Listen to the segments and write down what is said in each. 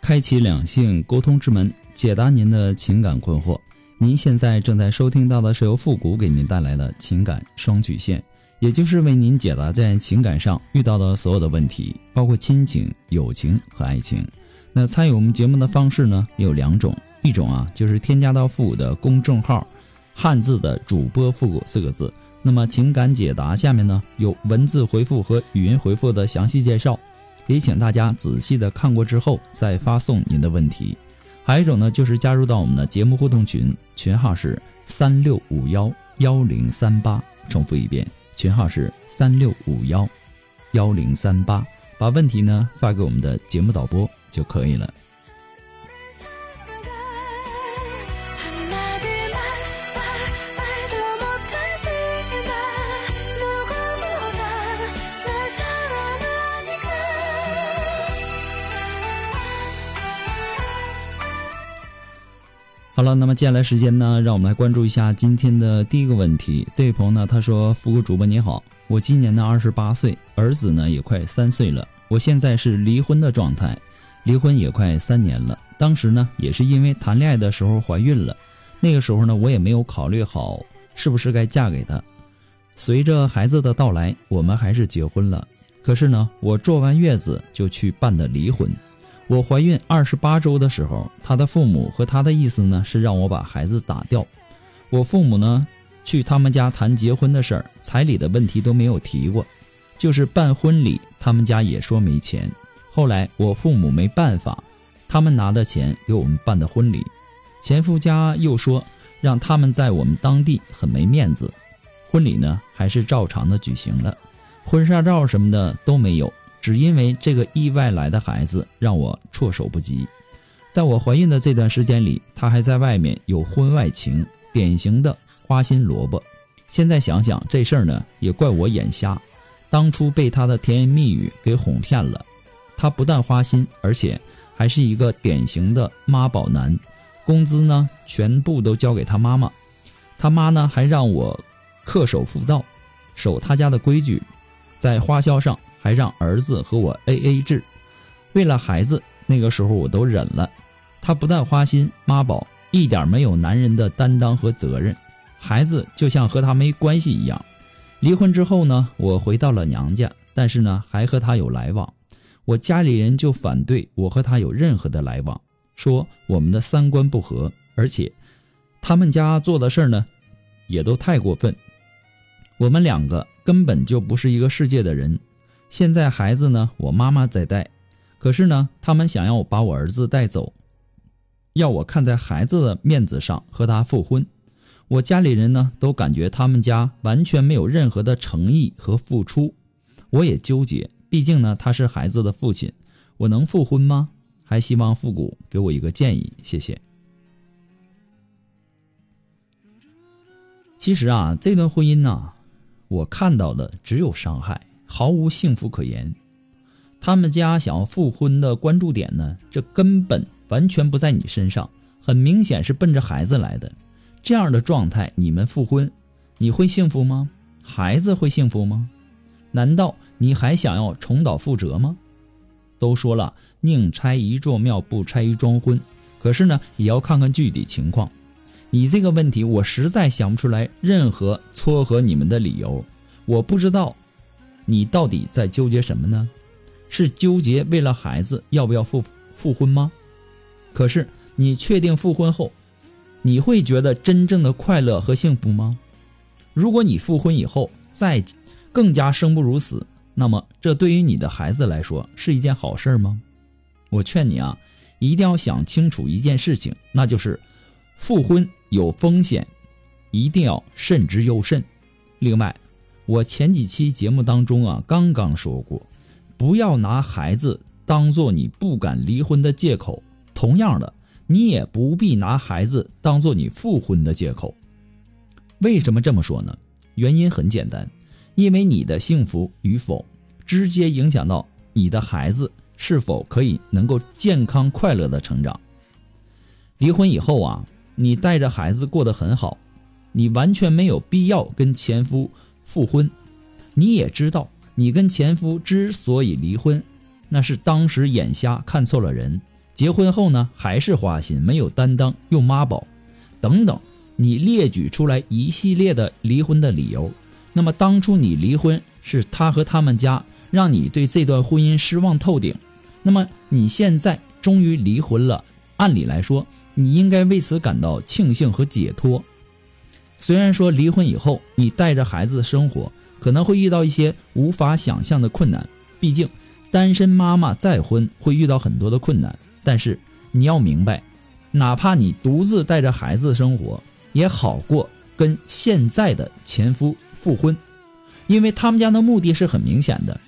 开启两性沟通之门，解答您的情感困惑。您现在正在收听到的是由复古给您带来的情感双曲线，也就是为您解答在情感上遇到的所有的问题，包括亲情、友情和爱情。那参与我们节目的方式呢有两种，一种就是添加到复古的公众号，汉字的主播复古四个字，那么情感解答下面呢有文字回复和语音回复的详细介绍，也请大家仔细的看过之后再发送您的问题。还有一种呢，就是加入到我们的节目互动群，群号是36511038，重复一遍，群号是36511038，把问题呢发给我们的节目导播就可以了。好了，那么接下来时间呢，让我们来关注一下今天的第一个问题。这位朋友呢，他说：“复古主播你好，我今年呢28岁，儿子呢也快3岁了，我现在是离婚的状态，离婚也快3年了。当时呢也是因为谈恋爱的时候怀孕了，那个时候呢我也没有考虑好是不是该嫁给他。随着孩子的到来，我们还是结婚了。可是呢，我坐完月子就去办的离婚。”我怀孕28周的时候，他的父母和他的意思呢是让我把孩子打掉。我父母呢去他们家谈结婚的事儿，彩礼的问题都没有提过，就是办婚礼他们家也说没钱。后来我父母没办法，他们拿的钱给我们办的婚礼。前夫家又说让他们在我们当地很没面子，婚礼呢还是照常的举行了，婚纱照什么的都没有。只因为这个意外来的孩子让我措手不及。在我怀孕的这段时间里，他还在外面有婚外情，典型的花心萝卜。现在想想这事儿呢也怪我眼瞎，当初被他的甜言蜜语给哄骗了。他不但花心，而且还是一个典型的妈宝男，工资呢全部都交给他妈妈，他妈呢还让我恪守妇道，守他家的规矩，在花销上还让儿子和我 AA 制，为了孩子，那个时候我都忍了。他不但花心妈宝，一点没有男人的担当和责任，孩子就像和他没关系一样。离婚之后呢，我回到了娘家，但是呢，还和他有来往。我家里人就反对我和他有任何的来往，说我们的三观不合，而且他们家做的事儿呢，也都太过分。我们两个根本就不是一个世界的人。现在孩子呢我妈妈在带，可是呢他们想要我把我儿子带走，要我看在孩子的面子上和他复婚。我家里人呢都感觉他们家完全没有任何的诚意和付出，我也纠结，毕竟呢他是孩子的父亲，我能复婚吗？还希望复古给我一个建议，谢谢。其实这段婚姻我看到的只有伤害，毫无幸福可言。他们家想要复婚的关注点呢，这根本完全不在你身上，很明显是奔着孩子来的。这样的状态你们复婚，你会幸福吗？孩子会幸福吗？难道你还想要重蹈覆辙吗？都说了宁拆一座庙不拆一桩婚，可是呢也要看看具体情况。你这个问题我实在想不出来任何撮合你们的理由，我不知道你到底在纠结什么呢？是纠结为了孩子要不要复婚吗？可是你确定复婚后，你会觉得真正的快乐和幸福吗？如果你复婚以后再更加生不如死，那么这对于你的孩子来说是一件好事吗？我劝你一定要想清楚一件事情，那就是复婚有风险，一定要慎之又慎。另外我前几期节目当中啊，刚刚说过，不要拿孩子当做你不敢离婚的借口。同样的，你也不必拿孩子当做你复婚的借口。为什么这么说呢？原因很简单，因为你的幸福与否，直接影响到你的孩子是否可以能够健康快乐的成长。离婚以后啊，你带着孩子过得很好，你完全没有必要跟前夫复婚。你也知道，你跟前夫之所以离婚，那是当时眼瞎看错了人，结婚后呢还是花心，没有担当，又妈宝等等，你列举出来一系列的离婚的理由。那么当初你离婚是他和他们家让你对这段婚姻失望透顶，那么你现在终于离婚了，按理来说你应该为此感到庆幸和解脱。虽然说离婚以后你带着孩子生活可能会遇到一些无法想象的困难，毕竟单身妈妈再婚会遇到很多的困难，但是你要明白，哪怕你独自带着孩子生活也好过跟现在的前夫复婚，因为他们家的目的是很明显的，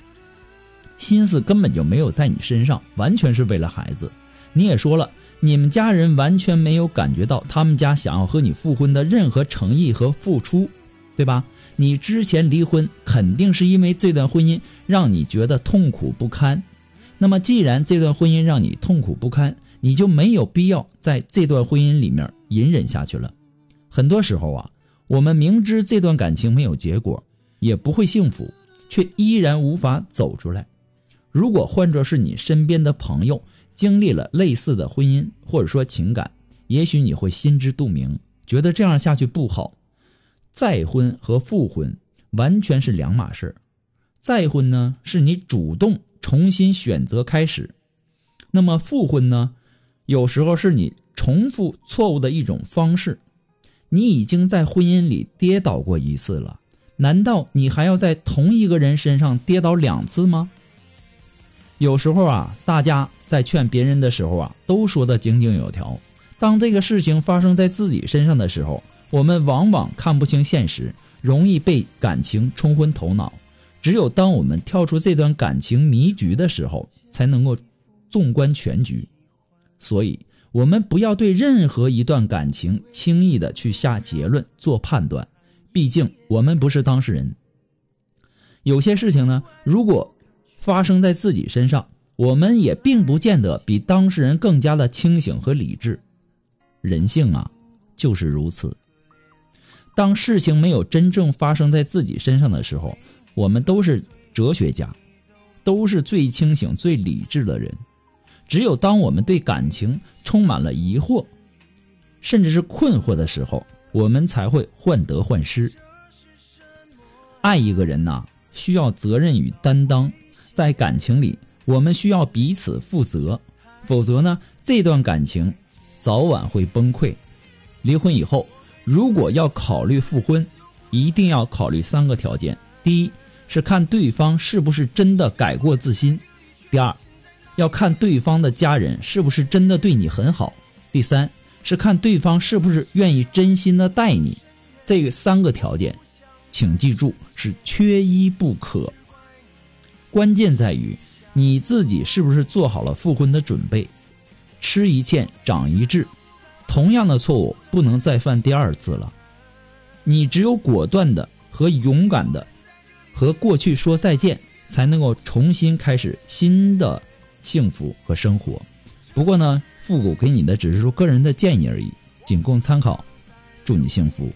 心思根本就没有在你身上，完全是为了孩子。你也说了，你们家人完全没有感觉到他们家想要和你复婚的任何诚意和付出，对吧？你之前离婚肯定是因为这段婚姻让你觉得痛苦不堪，那么既然这段婚姻让你痛苦不堪，你就没有必要在这段婚姻里面隐忍下去了。很多时候啊，我们明知这段感情没有结果，也不会幸福，却依然无法走出来。如果换作是你身边的朋友经历了类似的婚姻或者说情感，也许你会心知肚明，觉得这样下去不好。再婚和复婚完全是两码事。再婚呢，是你主动重新选择开始，那么复婚呢，有时候是你重复错误的一种方式。你已经在婚姻里跌倒过一次了，难道你还要在同一个人身上跌倒两次吗？有时候啊，大家在劝别人的时候啊，都说得井井有条，当这个事情发生在自己身上的时候，我们往往看不清现实，容易被感情冲昏头脑。只有当我们跳出这段感情迷局的时候，才能够纵观全局。所以我们不要对任何一段感情轻易的去下结论做判断，毕竟我们不是当事人。有些事情呢，如果发生在自己身上，我们也并不见得比当事人更加的清醒和理智。人性啊，就是如此。当事情没有真正发生在自己身上的时候，我们都是哲学家，都是最清醒最理智的人。只有当我们对感情充满了疑惑甚至是困惑的时候，我们才会患得患失。爱一个人啊，需要责任与担当。在感情里，我们需要彼此负责，否则呢，这段感情早晚会崩溃。离婚以后，如果要考虑复婚，一定要考虑三个条件。第一，是看对方是不是真的改过自新；第二，要看对方的家人是不是真的对你很好；第三，是看对方是不是愿意真心的待你。这三个条件，请记住，是缺一不可。关键在于你自己是不是做好了复婚的准备。吃一堑长一智，同样的错误不能再犯第二次了。你只有果断的和勇敢的和过去说再见，才能够重新开始新的幸福和生活。不过呢，复古给你的只是说个人的建议而已，仅供参考。祝你幸福。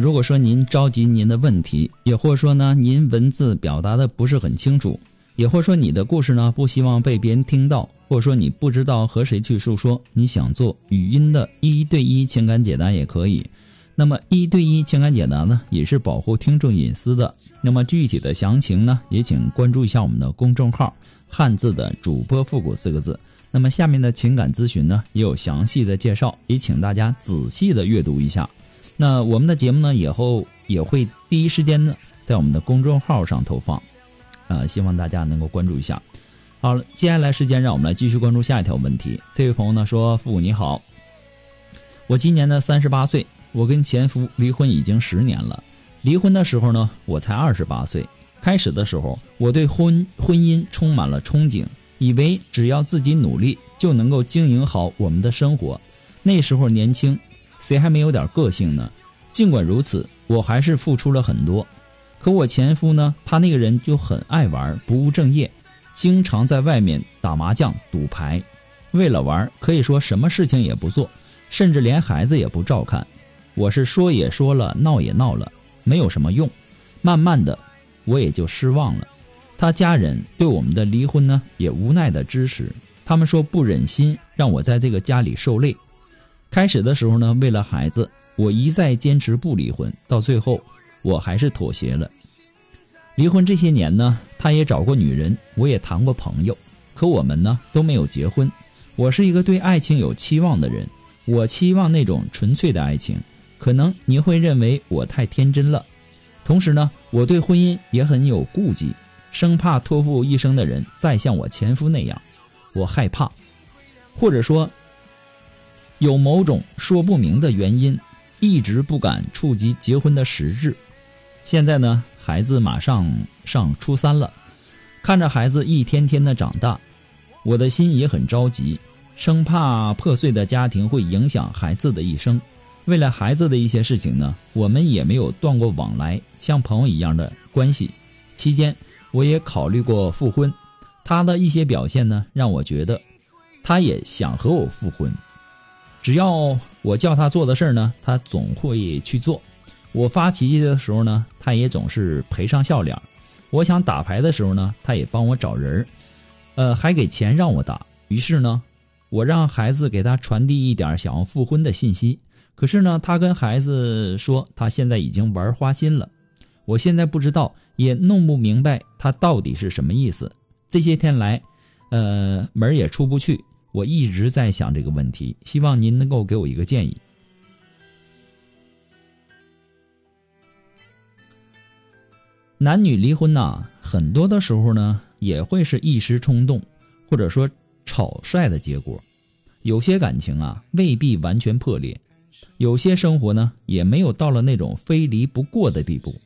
如果说您着急您的问题，也或者说呢您文字表达的不是很清楚，也或者说你的故事呢不希望被别人听到，或者说你不知道和谁去诉说，你想做语音的一对一情感解答也可以。那么1对1情感解答呢，也是保护听众隐私的。那么具体的详情呢，也请关注一下我们的公众号汉字的主播复古4个字。那么下面的情感咨询呢，也有详细的介绍，也请大家仔细的阅读一下。那我们的节目呢，以后也会第一时间呢，在我们的公众号上投放，希望大家能够关注一下。好了，接下来时间让我们来继续关注下一条问题。这位朋友呢说，父母你好，我今年呢38岁，我跟前夫离婚已经10年了。离婚的时候呢，我才28岁。开始的时候，我对婚姻充满了憧憬，以为只要自己努力就能够经营好我们的生活。那时候年轻，谁还没有点个性呢？尽管如此，我还是付出了很多。可我前夫呢，他那个人就很爱玩，不务正业，经常在外面打麻将赌牌，为了玩可以说什么事情也不做，甚至连孩子也不照看。我是说也说了，闹也闹了，没有什么用。慢慢的我也就失望了。他家人对我们的离婚呢也无奈的支持，他们说不忍心让我在这个家里受累。开始的时候呢，为了孩子我一再坚持不离婚，到最后我还是妥协了。离婚这些年呢，他也找过女人，我也谈过朋友，可我们呢都没有结婚。我是一个对爱情有期望的人，我期望那种纯粹的爱情，可能您会认为我太天真了。同时呢，我对婚姻也很有顾忌，生怕托付一生的人再像我前夫那样，我害怕，或者说有某种说不明的原因，一直不敢触及结婚的实质。现在呢，孩子马上上初3了，看着孩子一天天的长大，我的心也很着急，生怕破碎的家庭会影响孩子的一生。为了孩子的一些事情呢，我们也没有断过往来，像朋友一样的关系。期间我也考虑过复婚，他的一些表现呢，让我觉得他也想和我复婚。只要我叫他做的事呢，他总会去做。我发脾气的时候呢，他也总是赔上笑脸。我想打牌的时候呢，他也帮我找人，还给钱让我打。于是呢，我让孩子给他传递一点想要复婚的信息。可是呢，他跟孩子说他现在已经玩花心了。我现在不知道，也弄不明白他到底是什么意思。这些天来，门也出不去。我一直在想这个问题，希望您能够给我一个建议。男女离婚呢，很多的时候呢，也会是一时冲动，或者说草率的结果。有些感情啊，未必完全破裂，有些生活呢，也没有到了那种非离不过的地步。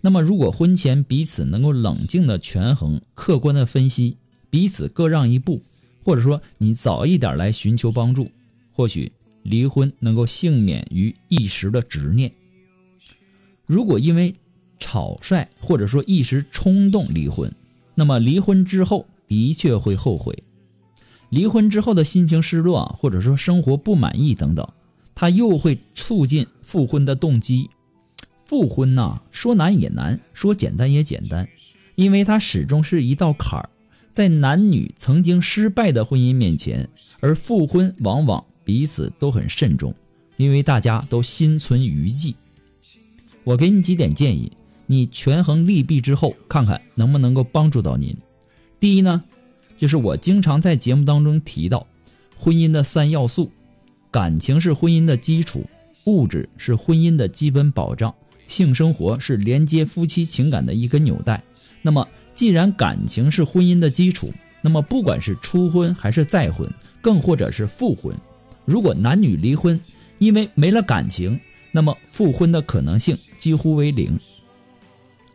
那么如果婚前彼此能够冷静的权衡，客观的分析，彼此各让一步，或者说你早一点来寻求帮助，或许离婚能够幸免于一时的执念。如果因为草率或者说一时冲动离婚，那么离婚之后的确会后悔。离婚之后的心情失落啊，或者说生活不满意等等，它又会促进复婚的动机。复婚呢，说难也难，说简单也简单，因为它始终是一道坎儿。在男女曾经失败的婚姻面前，而复婚往往彼此都很慎重，因为大家都心存余悸。我给你几点建议，你权衡利弊之后，看看能不能够帮助到您。第一呢，就是我经常在节目当中提到婚姻的3要素，感情是婚姻的基础，物质是婚姻的基本保障，性生活是连接夫妻情感的一根纽带。那么既然感情是婚姻的基础，那么不管是初婚还是再婚，更或者是复婚，如果男女离婚因为没了感情，那么复婚的可能性几乎为0。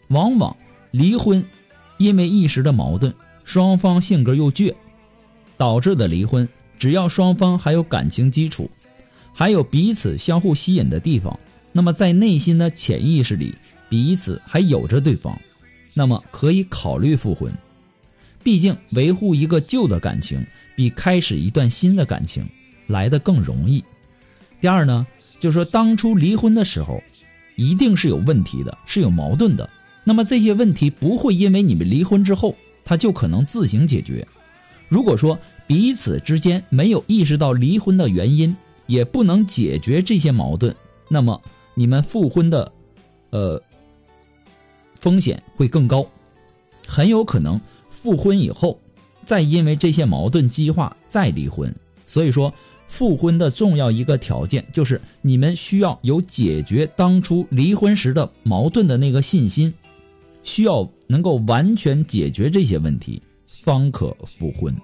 往往离婚因为一时的矛盾，双方性格又倔导致的离婚，只要双方还有感情基础，还有彼此相互吸引的地方，那么在内心的潜意识里彼此还有着对方，那么可以考虑复婚。毕竟维护一个旧的感情比开始一段新的感情来得更容易。第二呢，就是说当初离婚的时候一定是有问题的，是有矛盾的，那么这些问题不会因为你们离婚之后它就可能自行解决。如果说彼此之间没有意识到离婚的原因，也不能解决这些矛盾，那么你们复婚的风险会更高，很有可能复婚以后再因为这些矛盾激化再离婚。所以说复婚的重要一个条件就是你们需要有解决当初离婚时的矛盾的那个信心，需要能够完全解决这些问题方可复婚。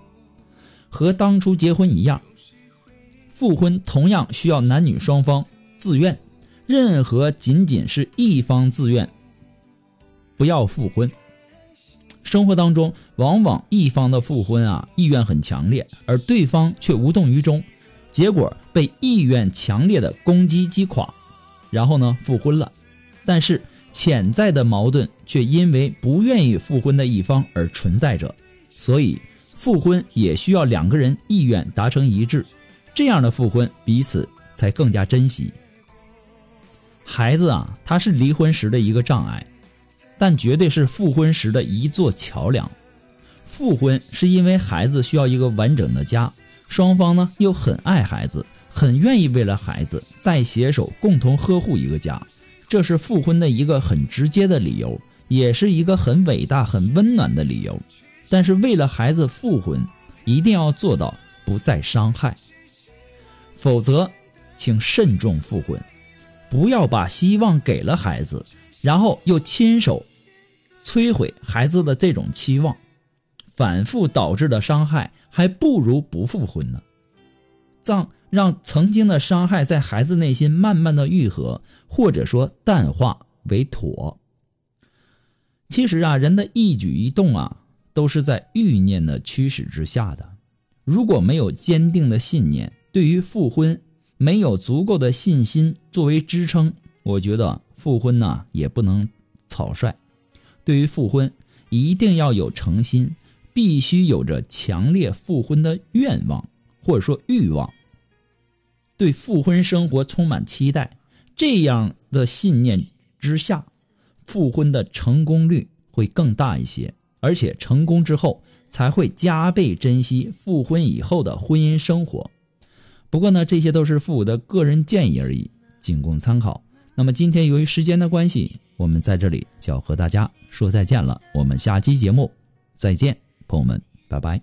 和当初结婚一样，复婚同样需要男女双方自愿，任何仅仅是一方自愿不要复婚。生活当中往往一方的复婚啊意愿很强烈，而对方却无动于衷，结果被意愿强烈的攻击击垮，然后呢复婚了，但是潜在的矛盾却因为不愿意复婚的一方而存在着。所以复婚也需要两个人意愿达成一致，这样的复婚彼此才更加珍惜。孩子啊，他是离婚时的一个障碍，但绝对是复婚时的一座桥梁。复婚是因为孩子需要一个完整的家，双方呢又很爱孩子，很愿意为了孩子再携手共同呵护一个家，这是复婚的一个很直接的理由，也是一个很伟大很温暖的理由。但是为了孩子复婚一定要做到不再伤害，否则请慎重复婚，不要把希望给了孩子，然后又亲手摧毁孩子的这种期望，反复导致的伤害还不如不复婚呢。让曾经的伤害在孩子内心慢慢的愈合，或者说淡化为妥。其实啊，人的一举一动啊都是在欲念的驱使之下的。如果没有坚定的信念，对于复婚没有足够的信心作为支撑，我觉得复婚呢也不能草率。对于复婚一定要有诚心，必须有着强烈复婚的愿望或者说欲望，对复婚生活充满期待，这样的信念之下，复婚的成功率会更大一些，而且成功之后才会加倍珍惜复婚以后的婚姻生活。不过呢，这些都是父母的个人建议而已，仅供参考。那么今天由于时间的关系，我们在这里就要和大家说再见了，我们下期节目再见，朋友们，拜拜。